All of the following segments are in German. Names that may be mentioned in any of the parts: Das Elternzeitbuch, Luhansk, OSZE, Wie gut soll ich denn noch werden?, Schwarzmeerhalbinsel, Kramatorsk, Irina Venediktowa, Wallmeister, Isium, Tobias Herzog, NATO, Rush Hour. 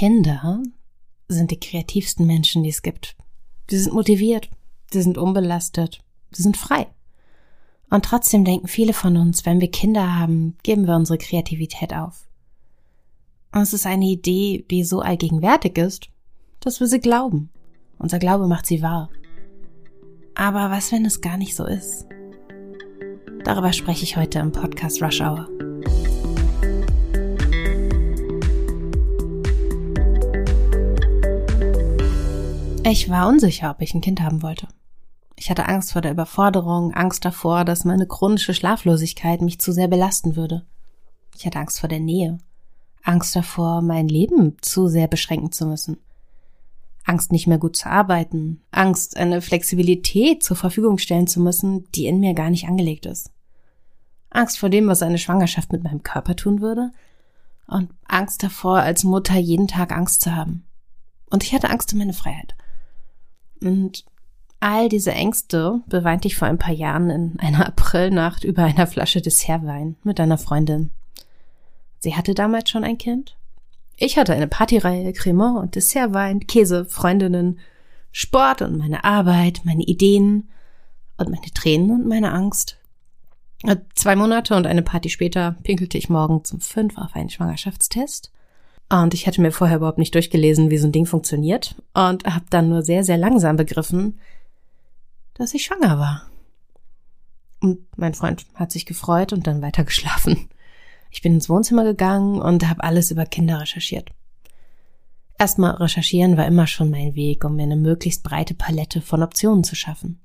Kinder sind die kreativsten Menschen, die es gibt. Die sind motiviert, die sind unbelastet, die sind frei. Und trotzdem denken viele von uns, wenn wir Kinder haben, geben wir unsere Kreativität auf. Und es ist eine Idee, die so allgegenwärtig ist, dass wir sie glauben. Unser Glaube macht sie wahr. Aber was, wenn es gar nicht so ist? Darüber spreche ich heute im Podcast Rush Hour. Ich war unsicher, ob ich ein Kind haben wollte. Ich hatte Angst vor der Überforderung, Angst davor, dass meine chronische Schlaflosigkeit mich zu sehr belasten würde. Ich hatte Angst vor der Nähe, Angst davor, mein Leben zu sehr beschränken zu müssen. Angst, nicht mehr gut zu arbeiten, Angst, eine Flexibilität zur Verfügung stellen zu müssen, die in mir gar nicht angelegt ist. Angst vor dem, was eine Schwangerschaft mit meinem Körper tun würde und Angst davor, als Mutter jeden Tag Angst zu haben. Und ich hatte Angst um meine Freiheit. Und all diese Ängste beweinte ich vor ein paar Jahren in einer Aprilnacht über einer Flasche Dessertwein mit einer Freundin. Sie hatte damals schon ein Kind. Ich hatte eine Partyreihe, Cremant und Dessertwein, Käse, Freundinnen, Sport und meine Arbeit, meine Ideen und meine Tränen und meine Angst. 2 Monate und eine Party später pinkelte ich morgens um 5 auf einen Schwangerschaftstest. Und ich hatte mir vorher überhaupt nicht durchgelesen, wie so ein Ding funktioniert und habe dann nur sehr, sehr langsam begriffen, dass ich schwanger war. Und mein Freund hat sich gefreut und dann weiter geschlafen. Ich bin ins Wohnzimmer gegangen und habe alles über Kinder recherchiert. Erstmal recherchieren war immer schon mein Weg, um mir eine möglichst breite Palette von Optionen zu schaffen.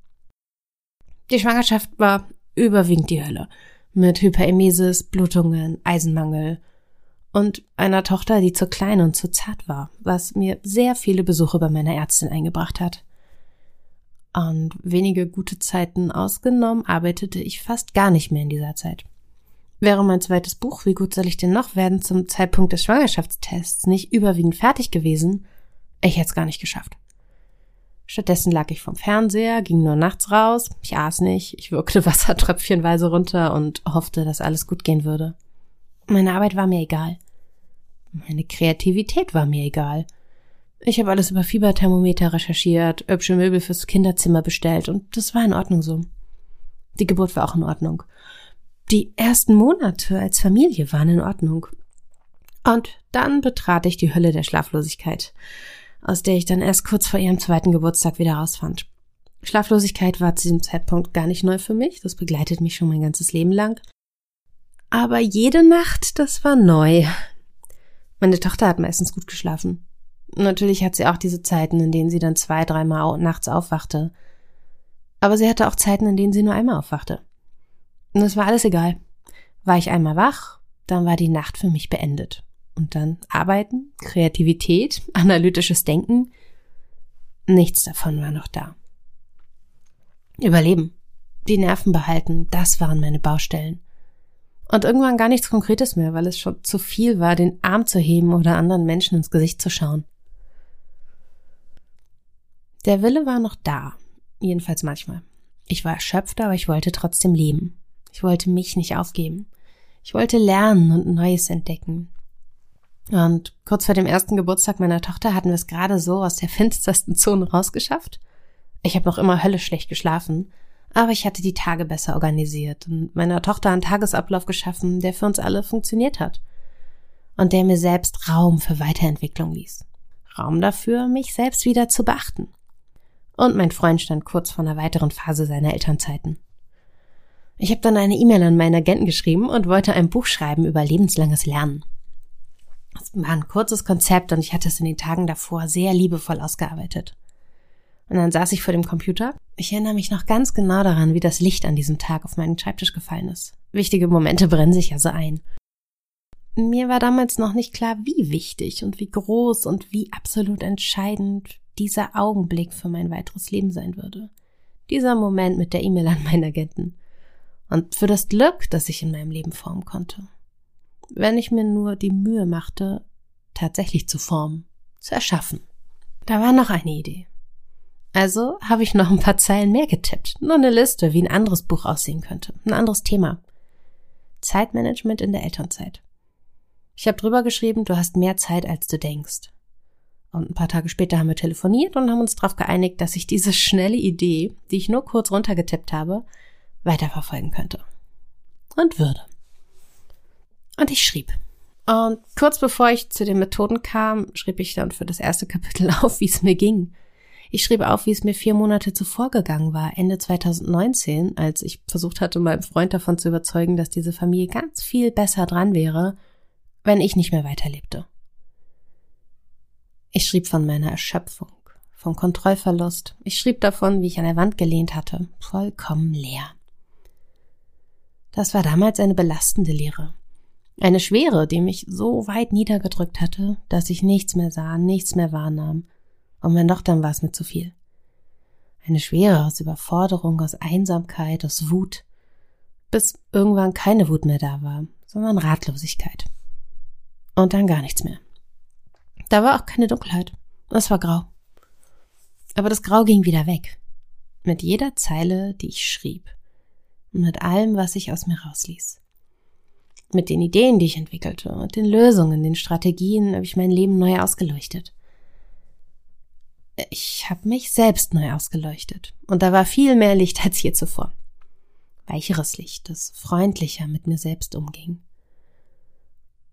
Die Schwangerschaft war überwiegend die Hölle. Mit Hyperemesis, Blutungen, Eisenmangel und einer Tochter, die zu klein und zu zart war, was mir sehr viele Besuche bei meiner Ärztin eingebracht hat. Und wenige gute Zeiten ausgenommen, arbeitete ich fast gar nicht mehr in dieser Zeit. Wäre mein zweites Buch, Wie gut soll ich denn noch werden, zum Zeitpunkt des Schwangerschaftstests nicht überwiegend fertig gewesen, ich hätte es gar nicht geschafft. Stattdessen lag ich vorm Fernseher, ging nur nachts raus, ich aß nicht, ich wirkte wassertröpfchenweise runter und hoffte, dass alles gut gehen würde. Meine Arbeit war mir egal. Meine Kreativität war mir egal. Ich habe alles über Fieberthermometer recherchiert, hübsche Möbel fürs Kinderzimmer bestellt und das war in Ordnung so. Die Geburt war auch in Ordnung. Die ersten Monate als Familie waren in Ordnung. Und dann betrat ich die Hölle der Schlaflosigkeit, aus der ich dann erst kurz vor ihrem 2. Geburtstag wieder rausfand. Schlaflosigkeit war zu diesem Zeitpunkt gar nicht neu für mich, das begleitet mich schon mein ganzes Leben lang. Aber jede Nacht, das war neu. Meine Tochter hat meistens gut geschlafen. Natürlich hat sie auch diese Zeiten, in denen sie dann 2-3 Mal nachts aufwachte. Aber sie hatte auch Zeiten, in denen sie nur einmal aufwachte. Und es war alles egal. War ich einmal wach, dann war die Nacht für mich beendet. Und dann Arbeiten, Kreativität, analytisches Denken. Nichts davon war noch da. Überleben, die Nerven behalten, das waren meine Baustellen. Und irgendwann gar nichts Konkretes mehr, weil es schon zu viel war, den Arm zu heben oder anderen Menschen ins Gesicht zu schauen. Der Wille war noch da, jedenfalls manchmal. Ich war erschöpft, aber ich wollte trotzdem leben. Ich wollte mich nicht aufgeben. Ich wollte lernen und Neues entdecken. Und kurz vor dem 1. Geburtstag meiner Tochter hatten wir es gerade so aus der finstersten Zone rausgeschafft. Ich habe noch immer höllisch schlecht geschlafen. Aber ich hatte die Tage besser organisiert und meiner Tochter einen Tagesablauf geschaffen, der für uns alle funktioniert hat und der mir selbst Raum für Weiterentwicklung ließ. Raum dafür, mich selbst wieder zu beachten. Und mein Freund stand kurz vor einer weiteren Phase seiner Elternzeiten. Ich habe dann eine E-Mail an meinen Agenten geschrieben und wollte ein Buch schreiben über lebenslanges Lernen. Es war ein kurzes Konzept und ich hatte es in den Tagen davor sehr liebevoll ausgearbeitet. Und dann saß ich vor dem Computer. Ich erinnere mich noch ganz genau daran, wie das Licht an diesem Tag auf meinen Schreibtisch gefallen ist. Wichtige Momente brennen sich ja so ein. Mir war damals noch nicht klar, wie wichtig und wie groß und wie absolut entscheidend dieser Augenblick für mein weiteres Leben sein würde. Dieser Moment mit der E-Mail an meinen Agenten. Und für das Glück, das ich in meinem Leben formen konnte. Wenn ich mir nur die Mühe machte, tatsächlich zu formen, zu erschaffen. Da war noch eine Idee. Also habe ich noch ein paar Zeilen mehr getippt. Nur eine Liste, wie ein anderes Buch aussehen könnte. Ein anderes Thema. Zeitmanagement in der Elternzeit. Ich habe drüber geschrieben, du hast mehr Zeit, als du denkst. Und ein paar Tage später haben wir telefoniert und haben uns darauf geeinigt, dass ich diese schnelle Idee, die ich nur kurz runtergetippt habe, weiterverfolgen könnte. Und würde. Und ich schrieb. Und kurz bevor ich zu den Methoden kam, schrieb ich dann für das erste Kapitel auf, wie es mir ging. Ich schrieb auf, wie es mir 4 Monate zuvor gegangen war, Ende 2019, als ich versucht hatte, meinen Freund davon zu überzeugen, dass diese Familie ganz viel besser dran wäre, wenn ich nicht mehr weiterlebte. Ich schrieb von meiner Erschöpfung, vom Kontrollverlust. Ich schrieb davon, wie ich an der Wand gelehnt hatte, vollkommen leer. Das war damals eine belastende Leere. Eine Schwere, die mich so weit niedergedrückt hatte, dass ich nichts mehr sah, nichts mehr wahrnahm. Und wenn doch, dann war es mir zu viel. Eine Schwere aus Überforderung, aus Einsamkeit, aus Wut, bis irgendwann keine Wut mehr da war, sondern Ratlosigkeit. Und dann gar nichts mehr. Da war auch keine Dunkelheit. Es war grau. Aber das Grau ging wieder weg. Mit jeder Zeile, die ich schrieb. Und mit allem, was ich aus mir rausließ. Mit den Ideen, die ich entwickelte. Und den Lösungen, den Strategien habe ich mein Leben neu ausgeleuchtet. Ich habe mich selbst neu ausgeleuchtet. Und da war viel mehr Licht als je zuvor. Weicheres Licht, das freundlicher mit mir selbst umging.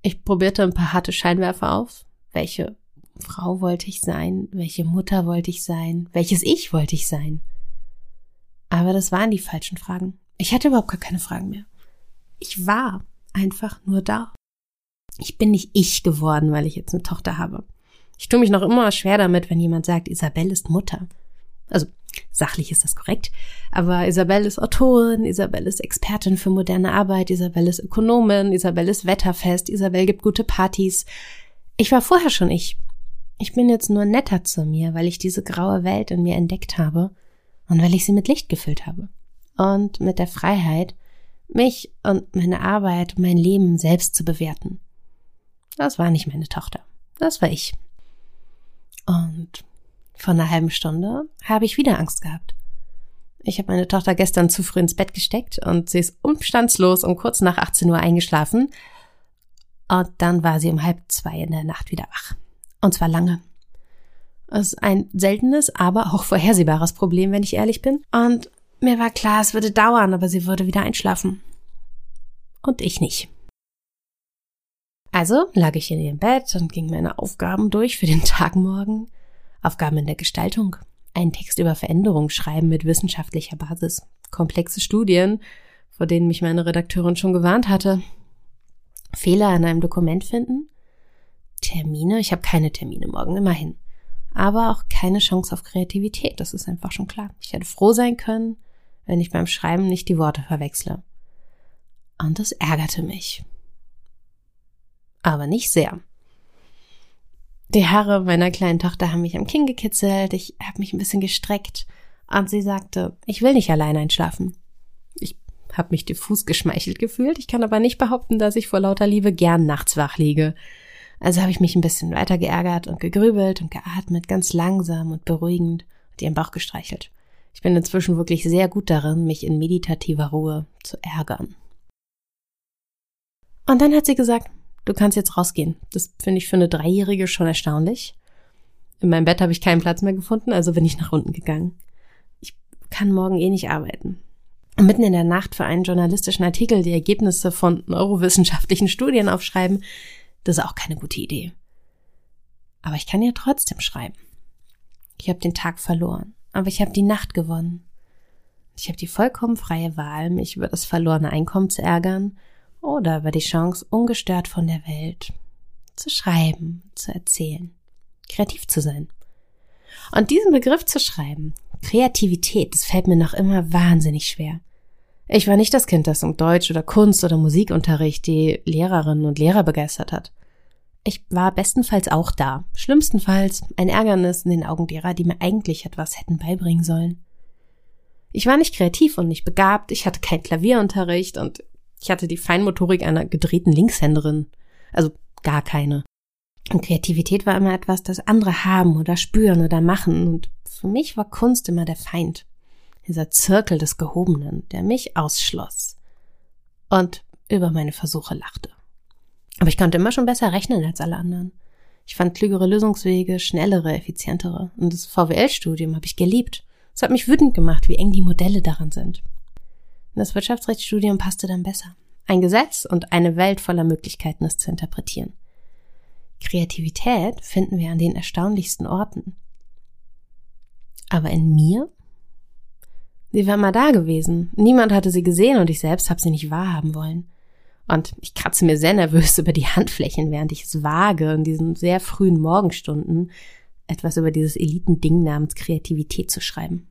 Ich probierte ein paar harte Scheinwerfer auf. Welche Frau wollte ich sein? Welche Mutter wollte ich sein? Welches Ich wollte ich sein? Aber das waren die falschen Fragen. Ich hatte überhaupt gar keine Fragen mehr. Ich war einfach nur da. Ich bin nicht ich geworden, weil ich jetzt eine Tochter habe. Ich tue mich noch immer schwer damit, wenn jemand sagt, Isabelle ist Mutter. Also sachlich ist das korrekt, aber Isabelle ist Autorin, Isabelle ist Expertin für moderne Arbeit, Isabelle ist Ökonomin, Isabelle ist wetterfest, Isabelle gibt gute Partys. Ich war vorher schon ich. Ich bin jetzt nur netter zu mir, weil ich diese graue Welt in mir entdeckt habe und weil ich sie mit Licht gefüllt habe. Und mit der Freiheit, mich und meine Arbeit, mein Leben selbst zu bewerten. Das war nicht meine Tochter. Das war ich. Und vor einer halben Stunde habe ich wieder Angst gehabt. Ich habe meine Tochter gestern zu früh ins Bett gesteckt und sie ist umstandslos um kurz nach 18 Uhr eingeschlafen. Und dann war sie um 1:30 in der Nacht wieder wach. Und zwar lange. Das ist ein seltenes, aber auch vorhersehbares Problem, wenn ich ehrlich bin. Und mir war klar, es würde dauern, aber sie würde wieder einschlafen. Und ich nicht. Also lag ich in ihrem Bett und ging meine Aufgaben durch für den Tag morgen. Aufgaben in der Gestaltung. Einen Text über Veränderung schreiben mit wissenschaftlicher Basis. Komplexe Studien, vor denen mich meine Redakteurin schon gewarnt hatte. Fehler in einem Dokument finden, Termine, ich habe keine Termine morgen, immerhin, aber auch keine Chance auf Kreativität, das ist einfach schon klar. Ich hätte froh sein können, wenn ich beim Schreiben nicht die Worte verwechsle. Und das ärgerte mich. Aber nicht sehr. Die Haare meiner kleinen Tochter haben mich am Kinn gekitzelt, ich habe mich ein bisschen gestreckt und sie sagte, ich will nicht allein einschlafen. Habe mich diffus geschmeichelt gefühlt. Ich kann aber nicht behaupten, dass ich vor lauter Liebe gern nachts wach liege. Also habe ich mich ein bisschen weiter geärgert und gegrübelt und geatmet, ganz langsam und beruhigend und ihren Bauch gestreichelt. Ich bin inzwischen wirklich sehr gut darin, mich in meditativer Ruhe zu ärgern. Und dann hat sie gesagt, du kannst jetzt rausgehen. Das finde ich für eine 3-Jährige schon erstaunlich. In meinem Bett habe ich keinen Platz mehr gefunden, also bin ich nach unten gegangen. Ich kann morgen eh nicht arbeiten. Mitten in der Nacht für einen journalistischen Artikel die Ergebnisse von neurowissenschaftlichen Studien aufschreiben, das ist auch keine gute Idee. Aber ich kann ja trotzdem schreiben. Ich habe den Tag verloren, aber ich habe die Nacht gewonnen. Ich habe die vollkommen freie Wahl, mich über das verlorene Einkommen zu ärgern oder über die Chance, ungestört von der Welt zu schreiben, zu erzählen, kreativ zu sein. Und diesen Begriff zu schreiben, Kreativität, das fällt mir noch immer wahnsinnig schwer. Ich war nicht das Kind, das um Deutsch oder Kunst oder Musikunterricht die Lehrerinnen und Lehrer begeistert hat. Ich war bestenfalls auch da, schlimmstenfalls ein Ärgernis in den Augen derer, die mir eigentlich etwas hätten beibringen sollen. Ich war nicht kreativ und nicht begabt, ich hatte keinen Klavierunterricht und ich hatte die Feinmotorik einer gedrehten Linkshänderin, also gar keine. Und Kreativität war immer etwas, das andere haben oder spüren oder machen. Und für mich war Kunst immer der Feind. Dieser Zirkel des Gehobenen, der mich ausschloss und über meine Versuche lachte. Aber ich konnte immer schon besser rechnen als alle anderen. Ich fand klügere Lösungswege, schnellere, effizientere. Und das VWL-Studium habe ich geliebt. Es hat mich wütend gemacht, wie eng die Modelle daran sind. Das Wirtschaftsrechtsstudium passte dann besser. Ein Gesetz und eine Welt voller Möglichkeiten, es zu interpretieren. Kreativität finden wir an den erstaunlichsten Orten. Aber in mir? Sie war mal da gewesen. Niemand hatte sie gesehen und ich selbst habe sie nicht wahrhaben wollen. Und ich kratze mir sehr nervös über die Handflächen, während ich es wage, in diesen sehr frühen Morgenstunden etwas über dieses Elitending namens Kreativität zu schreiben.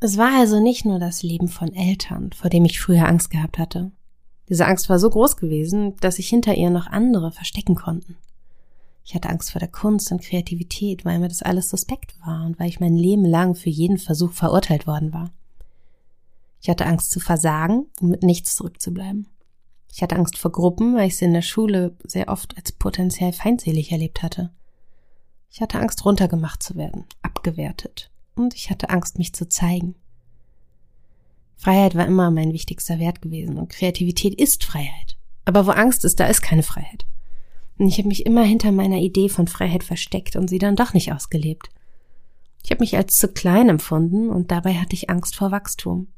Es war also nicht nur das Leben von Eltern, vor dem ich früher Angst gehabt hatte. Diese Angst war so groß gewesen, dass sich hinter ihr noch andere verstecken konnten. Ich hatte Angst vor der Kunst und Kreativität, weil mir das alles suspekt war und weil ich mein Leben lang für jeden Versuch verurteilt worden war. Ich hatte Angst zu versagen und mit nichts zurückzubleiben. Ich hatte Angst vor Gruppen, weil ich sie in der Schule sehr oft als potenziell feindselig erlebt hatte. Ich hatte Angst, runtergemacht zu werden, abgewertet. Und ich hatte Angst, mich zu zeigen. Freiheit war immer mein wichtigster Wert gewesen und Kreativität ist Freiheit. Aber wo Angst ist, da ist keine Freiheit. Und ich habe mich immer hinter meiner Idee von Freiheit versteckt und sie dann doch nicht ausgelebt. Ich habe mich als zu klein empfunden und dabei hatte ich Angst vor Wachstum.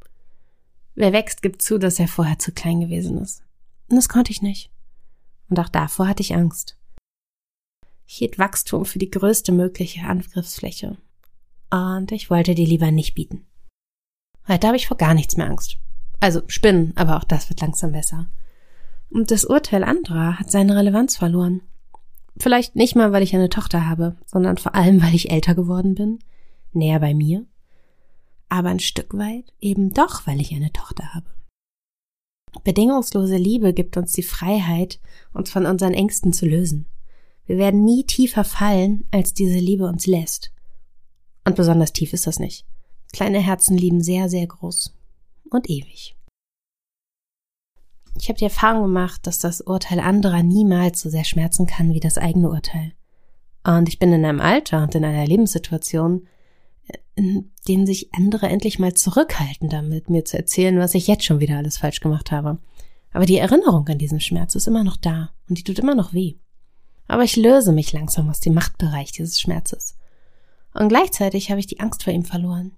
Wer wächst, gibt zu, dass er vorher zu klein gewesen ist. Und das konnte ich nicht. Und auch davor hatte ich Angst. Ich hielt Wachstum für die größte mögliche Angriffsfläche. Und ich wollte die lieber nicht bieten. Heute habe ich vor gar nichts mehr Angst. Also Spinnen, aber auch das wird langsam besser. Und das Urteil anderer hat seine Relevanz verloren. Vielleicht nicht mal, weil ich eine Tochter habe, sondern vor allem, weil ich älter geworden bin, näher bei mir. Aber ein Stück weit eben doch, weil ich eine Tochter habe. Bedingungslose Liebe gibt uns die Freiheit, uns von unseren Ängsten zu lösen. Wir werden nie tiefer fallen, als diese Liebe uns lässt. Und besonders tief ist das nicht. Kleine Herzen lieben sehr, sehr groß und ewig. Ich habe die Erfahrung gemacht, dass das Urteil anderer niemals so sehr schmerzen kann wie das eigene Urteil. Und ich bin in einem Alter und in einer Lebenssituation, in denen sich andere endlich mal zurückhalten damit, mir zu erzählen, was ich jetzt schon wieder alles falsch gemacht habe. Aber die Erinnerung an diesen Schmerz ist immer noch da und die tut immer noch weh. Aber ich löse mich langsam aus dem Machtbereich dieses Schmerzes. Und gleichzeitig habe ich die Angst vor ihm verloren.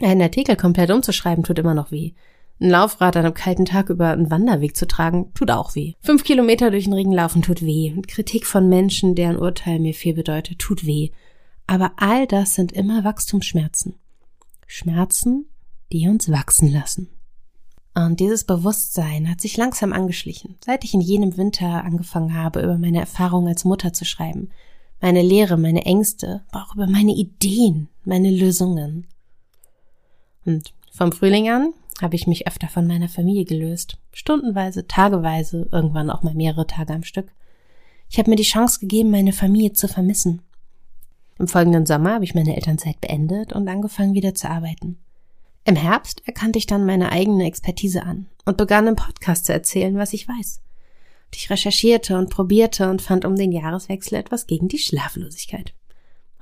Einen Artikel komplett umzuschreiben tut immer noch weh. Ein Laufrad an einem kalten Tag über einen Wanderweg zu tragen, tut auch weh. 5 Kilometer durch den Regen laufen tut weh. Und Kritik von Menschen, deren Urteil mir viel bedeutet, tut weh. Aber all das sind immer Wachstumsschmerzen. Schmerzen, die uns wachsen lassen. Und dieses Bewusstsein hat sich langsam angeschlichen, seit ich in jenem Winter angefangen habe, über meine Erfahrungen als Mutter zu schreiben. Meine Lehre, meine Ängste, aber auch über meine Ideen, meine Lösungen. Und vom Frühling an habe ich mich öfter von meiner Familie gelöst. Stundenweise, tageweise, irgendwann auch mal mehrere Tage am Stück. Ich habe mir die Chance gegeben, meine Familie zu vermissen. Im folgenden Sommer habe ich meine Elternzeit beendet und angefangen, wieder zu arbeiten. Im Herbst erkannte ich dann meine eigene Expertise an und begann im Podcast zu erzählen, was ich weiß. Und ich recherchierte und probierte und fand um den Jahreswechsel etwas gegen die Schlaflosigkeit.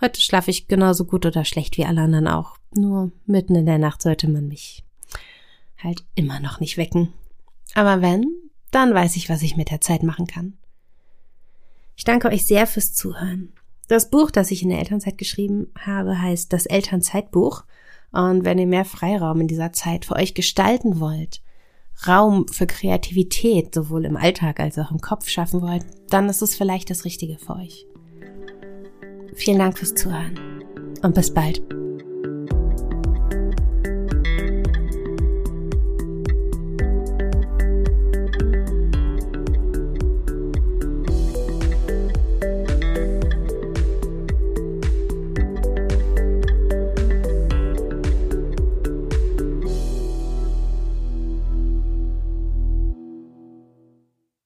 Heute schlafe ich genauso gut oder schlecht wie alle anderen auch. Nur mitten in der Nacht sollte man mich halt immer noch nicht wecken. Aber wenn, dann weiß ich, was ich mit der Zeit machen kann. Ich danke euch sehr fürs Zuhören. Das Buch, das ich in der Elternzeit geschrieben habe, heißt Das Elternzeitbuch. Und wenn ihr mehr Freiraum in dieser Zeit für euch gestalten wollt, Raum für Kreativität sowohl im Alltag als auch im Kopf schaffen wollt, dann ist es vielleicht das Richtige für euch. Vielen Dank fürs Zuhören und bis bald.